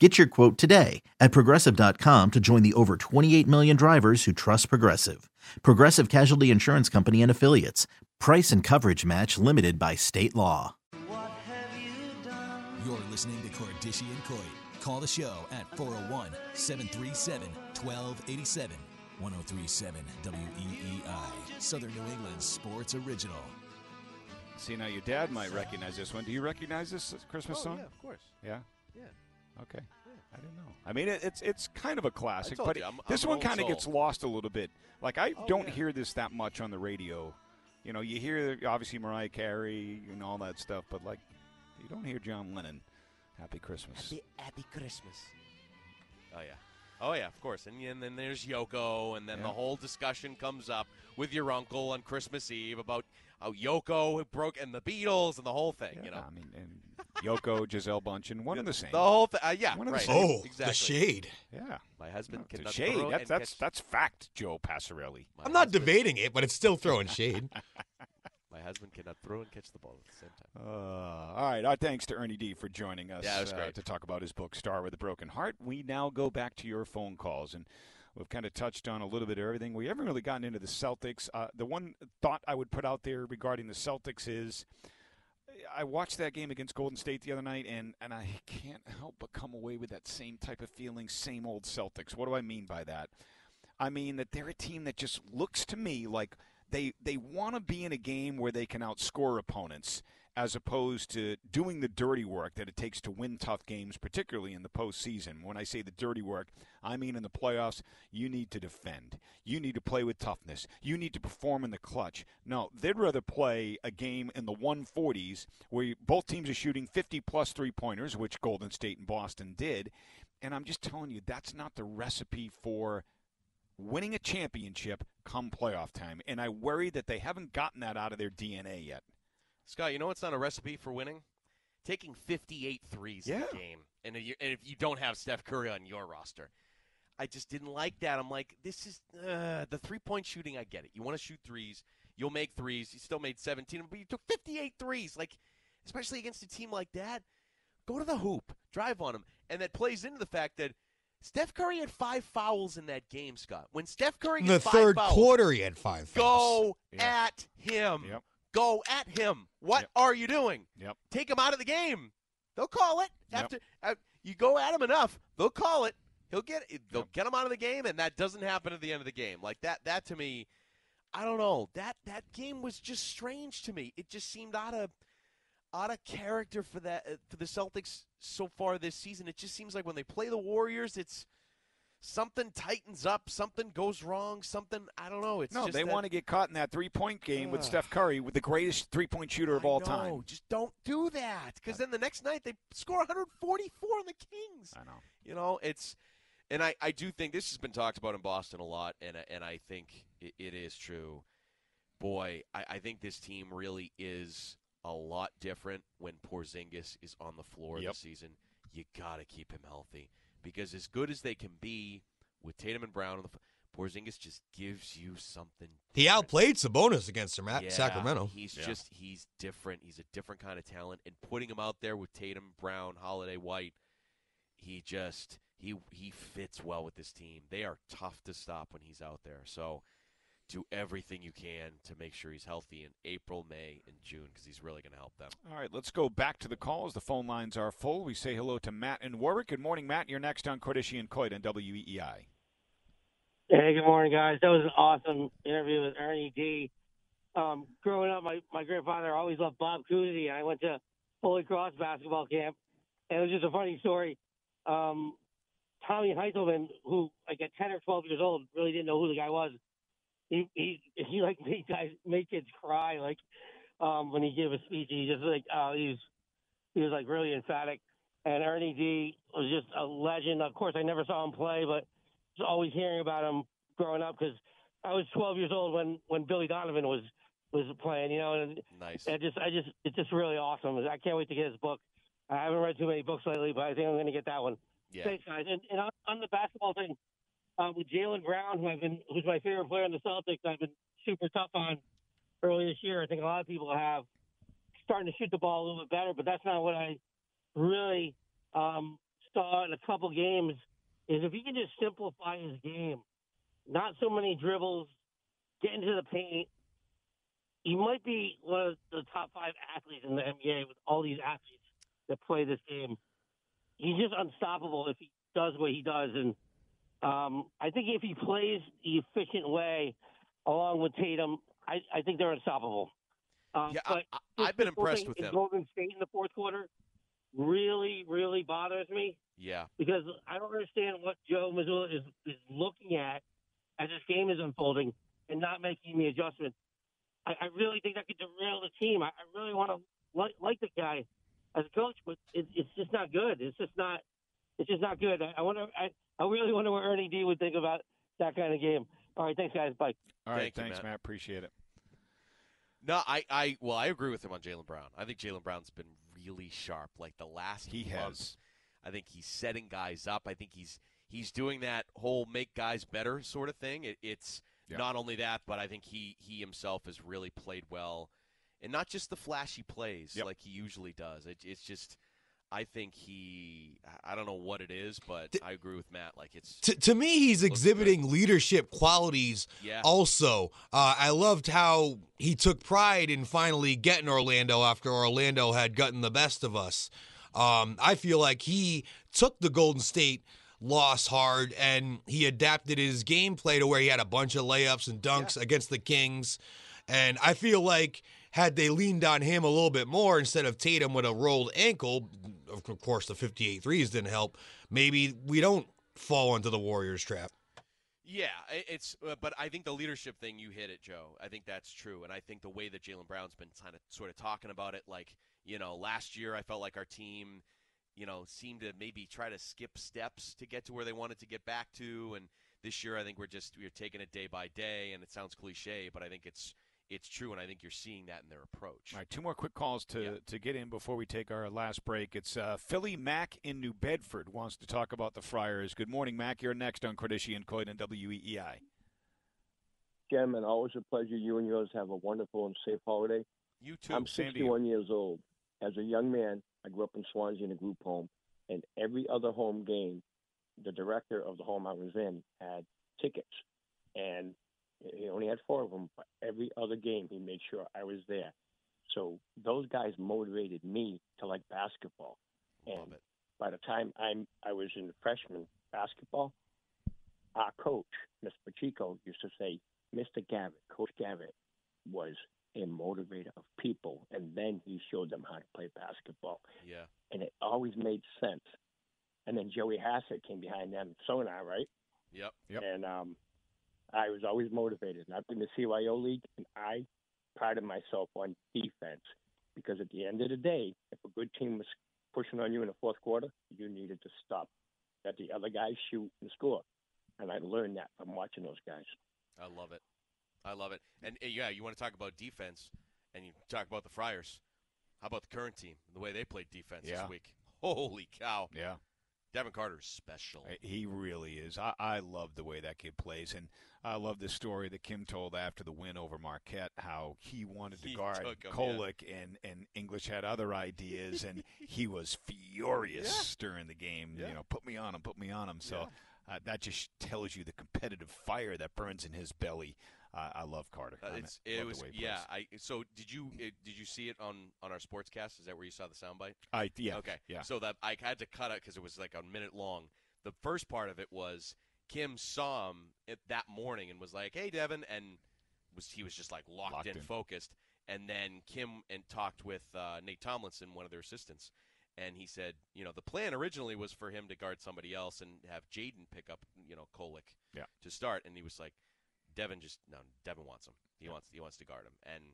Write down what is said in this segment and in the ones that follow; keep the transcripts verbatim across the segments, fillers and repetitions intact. Get your quote today at Progressive dot com to join the over twenty-eight million drivers who trust Progressive. Progressive Casualty Insurance Company and Affiliates. Price and coverage match limited by state law. What have you done? You're listening to Cordischi and Coit. Call the show at four oh one, seven three seven, one two eight seven. ten thirty-seven W E E I, Southern New England sports original. See, now your dad might recognize this one. Do you recognize this Christmas oh, song? Yeah, of course. Yeah? Yeah. Okay, I don't know. I mean, it, it's it's kind of a classic, but you, I'm, this I'm one kind of gets lost a little bit. Like, I oh, don't yeah. hear this that much on the radio. You know, you hear, obviously, Mariah Carey and all that stuff, but, like, you don't hear John Lennon. Happy Christmas. Happy, happy Christmas. Oh, yeah. Oh, yeah, of course. And, and then there's Yoko, and then yeah. the whole discussion comes up with your uncle on Christmas Eve about how Yoko broke and the Beatles and the whole thing, yeah, you know. I mean, and Yoko, Giselle Bundchen, one of the same. The whole thing, uh, yeah, one right. The oh, exactly. The shade. Yeah. My husband no, cannot shade. Throw that's, that's, catch- that's fact, Joe Passarelli. My I'm not husband. debating it, but it's still throwing shade. My husband cannot throw and catch the ball at the same time. Uh, all right. Our thanks to Ernie D for joining us yeah, uh, to talk about his book, Star with a Broken Heart. We now go back to your phone calls, and we've kind of touched on a little bit of everything. We haven't really gotten into the Celtics. Uh, the one thought I would put out there regarding the Celtics is I watched that game against Golden State the other night, and, and I can't help but come away with that same type of feeling, same old Celtics. What do I mean by that? I mean that they're a team that just looks to me like – They they want to be in a game where they can outscore opponents as opposed to doing the dirty work that it takes to win tough games, particularly in the postseason. When I say the dirty work, I mean in the playoffs, you need to defend. You need to play with toughness. You need to perform in the clutch. No, they'd rather play a game in the one forties where both teams are shooting fifty-plus three-pointers, which Golden State and Boston did. And I'm just telling you, that's not the recipe for winning a championship come playoff time, and I worry that they haven't gotten that out of their D N A yet. Scott, you know what's not a recipe for winning? Taking fifty-eight threes yeah. in a game, and if you don't have Steph Curry on your roster. I just didn't like that. I'm like, this is uh, the three-point shooting, I get it. You want to shoot threes. You'll make threes. You still made seventeen, but you took fifty-eight threes, like, especially against a team like that. Go to the hoop. Drive on them. And that plays into the fact that Steph Curry had five fouls in that game, Scott. When Steph Curry had five fouls. In the third quarter, he had five fouls. Go yeah. at him. Yep. Go at him. What yep. are you doing? Yep. Take him out of the game. They'll call it. Yep. After uh, you go at him enough, they'll call it. He'll get it. They'll yep. get him out of the game, and that doesn't happen at the end of the game. Like that. That to me, I don't know. That that game was just strange to me. It just seemed out of out of character for that uh, for the Celtics so far this season. It just seems like when they play the Warriors, it's something tightens up, something goes wrong, something, I don't know. It's no, just they want to get caught in that three-point game uh, with Steph Curry, with the greatest three-point shooter of I all know. time. Just don't do that, because then the next night they score one forty-four on the Kings. I know. You know, it's – and I, I do think this has been talked about in Boston a lot, and, and I think it, it is true. Boy, I, I think this team really is – a lot different when Porzingis is on the floor yep. this season. You got to keep him healthy because as good as they can be with Tatum and Brown, on the f- Porzingis just gives you something different. He outplayed Sabonis against Sacramento. Yeah, Sacramento. He's yeah. just, he's different. He's a different kind of talent. And putting him out there with Tatum, Brown, Holiday, White, he just, he he fits well with this team. They are tough to stop when he's out there. So do everything you can to make sure he's healthy in April, May, and June because he's really going to help them. All right, let's go back to the calls. The phone lines are full. We say hello to Matt in Warwick. Good morning, Matt. You're next on Cordischi and Coit on W E E I. Hey, good morning, guys. That was an awesome interview with Ernie D. Um, growing up, my, my grandfather always loved Bob Cousy, and I went to Holy Cross basketball camp, and it was just a funny story. Um, Tommy Heitzelman, who, like, at ten or twelve years old, really didn't know who the guy was. He, he, he like, made guys, made kids cry, like, um, when he gave a speech. He just, like, uh, he was, he was, like, really emphatic. And Ernie D was just a legend. Of course, I never saw him play, but was always hearing about him growing up because I was twelve years old when, when Billy Donovan was, was playing, you know. And nice. I just, I just, it's just really awesome. I can't wait to get his book. I haven't read too many books lately, but I think I'm going to get that one. Yeah. Thanks, guys. And, and on, on the basketball thing, uh, with Jaylen Brown, who I've been, who's my favorite player on the Celtics, I've been super tough on early this year. I think a lot of people have starting to shoot the ball a little bit better, but that's not what I really um, saw in a couple games. Is if he can just simplify his game, not so many dribbles, get into the paint, he might be one of the top five athletes in the N B A with all these athletes that play this game. He's just unstoppable if he does what he does. And um, I think if he plays the efficient way along with Tatum, I, I think they're unstoppable. Um, yeah, but I, I, I've been impressed with him. Golden State in the fourth quarter really, really bothers me. Yeah. Because I don't understand what Joe Mazzulla is, is looking at as this game is unfolding and not making the adjustments. I, I really think that could derail the team. I, I really want to li- like the guy as a coach, but it, it's just not good. It's just not. It's just not good. I, I wonder. I, I really wonder what Ernie D would think about that kind of game. All right, thanks, guys. Bye. All right, Thank thanks, you, Matt. Matt. Appreciate it. No, I, I. Well, I agree with him on Jaylen Brown. I think Jaylen Brown's been really sharp. Like the last he month, has. I think he's setting guys up. I think he's he's doing that whole make guys better sort of thing. It, it's yeah. not only that, but I think he he himself has really played well. And not just the flashy plays yep. like he usually does. It, it's just, I think he, I don't know what it is, but to, I agree with Matt. Like it's to, to me, he's exhibiting good. leadership qualities. Yeah. Also, uh, I loved how he took pride in finally getting Orlando after Orlando had gotten the best of us. Um, I feel like he took the Golden State loss hard and he adapted his gameplay to where he had a bunch of layups and dunks yeah. against the Kings. And I feel like had they leaned on him a little bit more instead of Tatum with a rolled ankle, of course the fifty-eight threes didn't help, maybe we don't fall into the Warriors trap. Yeah, it's uh, but I think the leadership thing, you hit it, Joe. I think that's true, and I think the way that Jaylen Brown's been kind of sort of talking about it, like, you know, last year I felt like our team, you know, seemed to maybe try to skip steps to get to where they wanted to get back to, and this year I think we're just we're taking it day by day, and it sounds cliche, but I think it's It's true, and I think you're seeing that in their approach. All right, two more quick calls to, yeah. to get in before we take our last break. It's uh, Philly Mac in New Bedford wants to talk about the Friars. Good morning, Mac. You're next on Cordischi and Coit and W E E I. Gentlemen, always a pleasure. You and yours have a wonderful and safe holiday. You too. I'm sixty-one Sandy. Years old. As a young man, I grew up in Swansea in a group home, and every other home game, the director of the home I was in had tickets, and he only had four of them, but every other game he made sure I was there. So those guys motivated me to like basketball. Love and it. By the time I'm, I was in the freshman basketball, our coach, Mister Pacheco, used to say, Mister Gavitt, Coach Gavitt, was a motivator of people, and then he showed them how to play basketball. Yeah. And it always made sense. And then Joey Hassett came behind them, Sonar, right? Yep. Yep. And um. I was always motivated. And I've been in the C Y O League, and I prided myself on defense because at the end of the day, if a good team was pushing on you in the fourth quarter, you needed to stop, let the other guys shoot and score. And I learned that from watching those guys. I love it. I love it. And, yeah, you want to talk about defense, and you talk about the Friars. How about the current team, the way they played defense yeah. this week? Holy cow. Yeah. Devin Carter is special. He really is. I, I love the way that kid plays, and I love the story that Kim told after the win over Marquette, how he wanted to he guard him, Kolek, yeah. and, and English had other ideas, and he was furious yeah. during the game. Yeah. You know, put me on him, put me on him. So yeah. uh, that just tells you the competitive fire that burns in his belly. I, I love Carter. Uh, it's, I it was yeah. I, so did you it, did you see it on, on our sportscast? Is that where you saw the soundbite? I yeah. Okay. Yeah. So that I had to cut it because it was like a minute long. The first part of it was Kim saw him it, that morning and was like, "Hey, Devin," and was he was just like locked, locked in, in, focused. And then Kim and talked with uh, Nate Tomlinson, one of their assistants. And he said, you know, the plan originally was for him to guard somebody else and have Jaden pick up, you know, Kolek yeah. to start. And he was like, Devin just no, Devin wants him. He yeah. wants he wants to guard him. And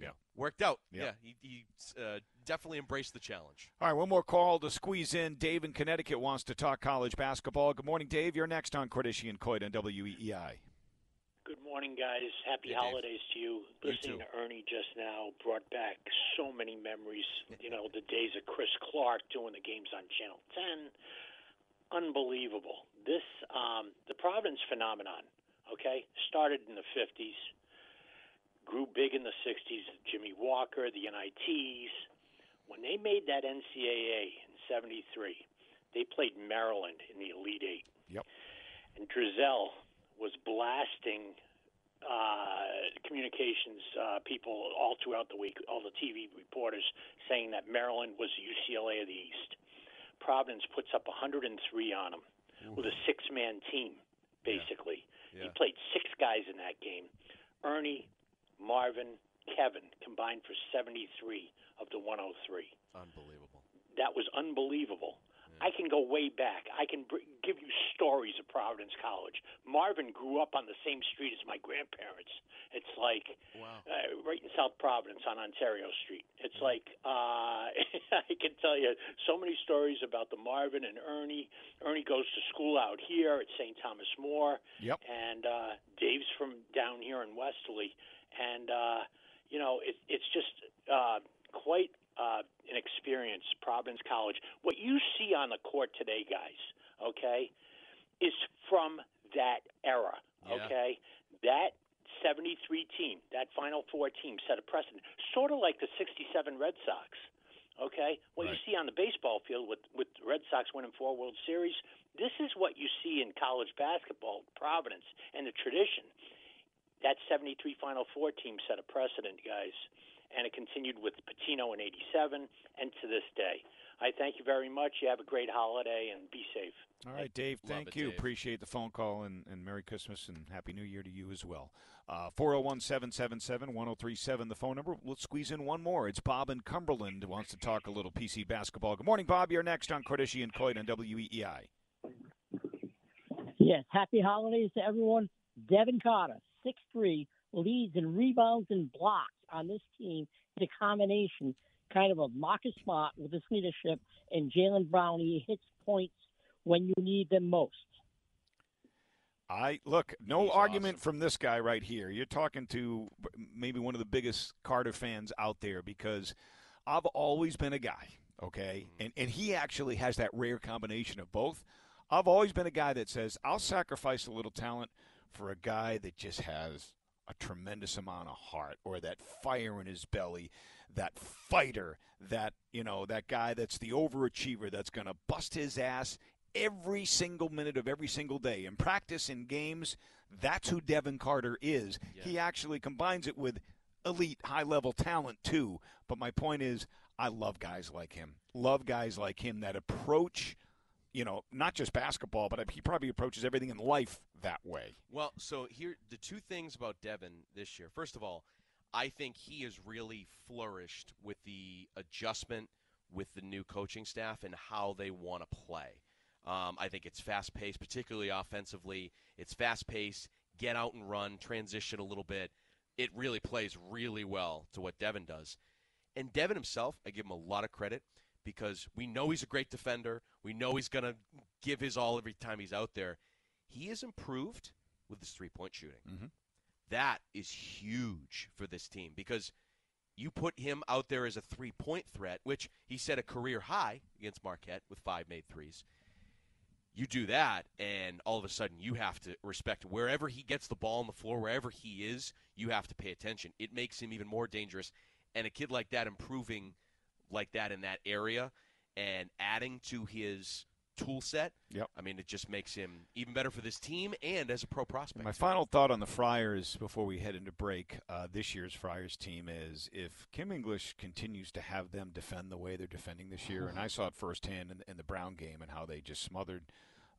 yeah, know, worked out. Yeah, yeah he, he uh, definitely embraced the challenge. All right, one more call to squeeze in. Dave in Connecticut wants to talk college basketball. Good morning, Dave. You're next on Cordischi and Coit on W E E I. Good morning, guys. Happy hey, holidays Dave. To you. Listening you to Ernie just now brought back so many memories. You know, the days of Chris Clark doing the games on Channel ten. Unbelievable. This, um, the Providence phenomenon, okay, started in the fifties, grew big in the sixties, Jimmy Walker, the N I Ts. When they made that N C double A in seventy-three, they played Maryland in the Elite Eight. Yep. And Drizel was blasting uh, communications uh, people all throughout the week, all the T V reporters saying that Maryland was U C L A of the East. Providence puts up one hundred three on them Ooh. With a six-man team, basically. Yeah. Yeah. He played six guys in that game. Ernie, Marvin, Kevin combined for seventy-three of the one hundred three. Unbelievable. That was unbelievable. I can go way back. I can br- give you stories of Providence College. Marvin grew up on the same street as my grandparents. It's like wow. uh, right in South Providence on Ontario Street. It's like uh, I can tell you so many stories about the Marvin and Ernie. Ernie goes to school out here at Saint Thomas More. Yep. And uh, Dave's from down here in Westerly. And, uh, you know, it, it's just uh, quite – Uh, an experience, Providence College. What you see on the court today, guys, okay, is from that era, yeah. okay? That seventy-three team, that Final Four team set a precedent, sort of like the sixty-seven Red Sox, okay? What right. you see on the baseball field with, with the Red Sox winning four World Series, this is what you see in college basketball, Providence, and the tradition. That seventy-three Final Four team set a precedent, guys. And it continued with Patino in eighty-seven and to this day. I thank you very much. You have a great holiday and be safe. All right, Dave, thank it, you. Dave. Appreciate the phone call and, and Merry Christmas and Happy New Year to you as well. Uh, four oh one, seven seven seven, one oh three seven, the phone number. Let's squeeze in one more. It's Bob in Cumberland who wants to talk a little P C basketball. Good morning, Bob. You're next on Cordischi and Coit on W E E I. Yes, happy holidays to everyone. Devin Carter, six three, leads and rebounds and blocks on this team is a combination kind of a Marcus Smart with his leadership and Jaylen Brown. He hits points when you need them most. I look, no He's argument awesome. From this guy right here. You're talking to maybe one of the biggest Carter fans out there because I've always been a guy, okay? Mm-hmm. And, and he actually has that rare combination of both. I've always been a guy that says, I'll sacrifice a little talent for a guy that just has a tremendous amount of heart or that fire in his belly, that fighter, that, you know, that guy that's the overachiever that's going to bust his ass every single minute of every single day. In practice, in games, that's who Devin Carter is. Yeah. He actually combines it with elite high-level talent too. But my point is I love guys like him. Love guys like him that approach – you know, not just basketball, but he probably approaches everything in life that way. Well, so here, the two things about Devin this year. First of all, I think he has really flourished with the adjustment with the new coaching staff and how they want to play. Um, I think it's fast-paced, particularly offensively. It's fast-paced, get out and run, transition a little bit. It really plays really well to what Devin does. And Devin himself, I give him a lot of credit, because we know he's a great defender. We know he's going to give his all every time he's out there. He has improved with his three-point shooting. Mm-hmm. That is huge for this team because you put him out there as a three-point threat, which he set a career high against Marquette with five made threes. You do that, and all of a sudden you have to respect wherever he gets the ball on the floor, wherever he is, you have to pay attention. It makes him even more dangerous, and a kid like that improving – like that in that area and adding to his tool set. Yep. I mean, it just makes him even better for this team and as a pro prospect. My final thought on the Friars before we head into break, uh, this year's Friars team is if Kim English continues to have them defend the way they're defending this year, and I saw it firsthand in, in the Brown game and how they just smothered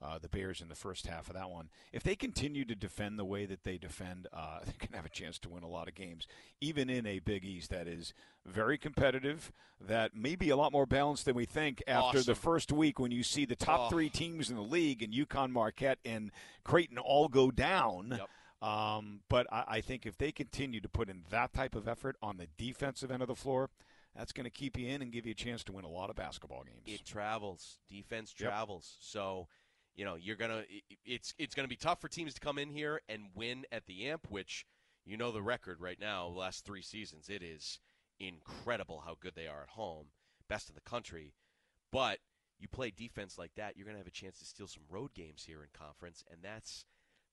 uh, the Bears in the first half of that one. If they continue to defend the way that they defend, uh, they can have a chance to win a lot of games, even in a Big East that is very competitive, that may be a lot more balanced than we think after awesome. the first week when you see the top oh. three teams in the league and UConn, Marquette, and Creighton all go down. Yep. Um, but I, I think if they continue to put in that type of effort on the defensive end of the floor, that's going to keep you in and give you a chance to win a lot of basketball games. It travels. Defense travels. Yep. So, you know, you're going to it's it's going to be tough for teams to come in here and win at the Amp, which you know the record right now, the last three seasons. It is incredible how good they are at home, best in the country. But you play defense like that, you're going to have a chance to steal some road games here in conference, and that's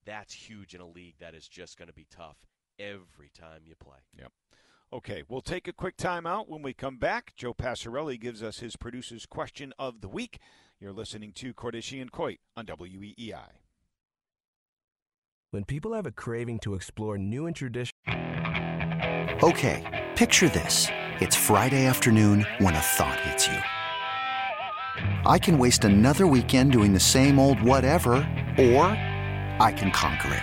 that's huge in a league that is just going to be tough every time you play. Yep. Okay, we'll take a quick timeout. When we come back, Joe Passarelli gives us his producer's question of the week. You're listening to Cordischi and Coit on W E E I. When people have a craving to explore new and traditional... Okay, picture this. It's Friday afternoon when a thought hits you. I can waste another weekend doing the same old whatever, or I can conquer it.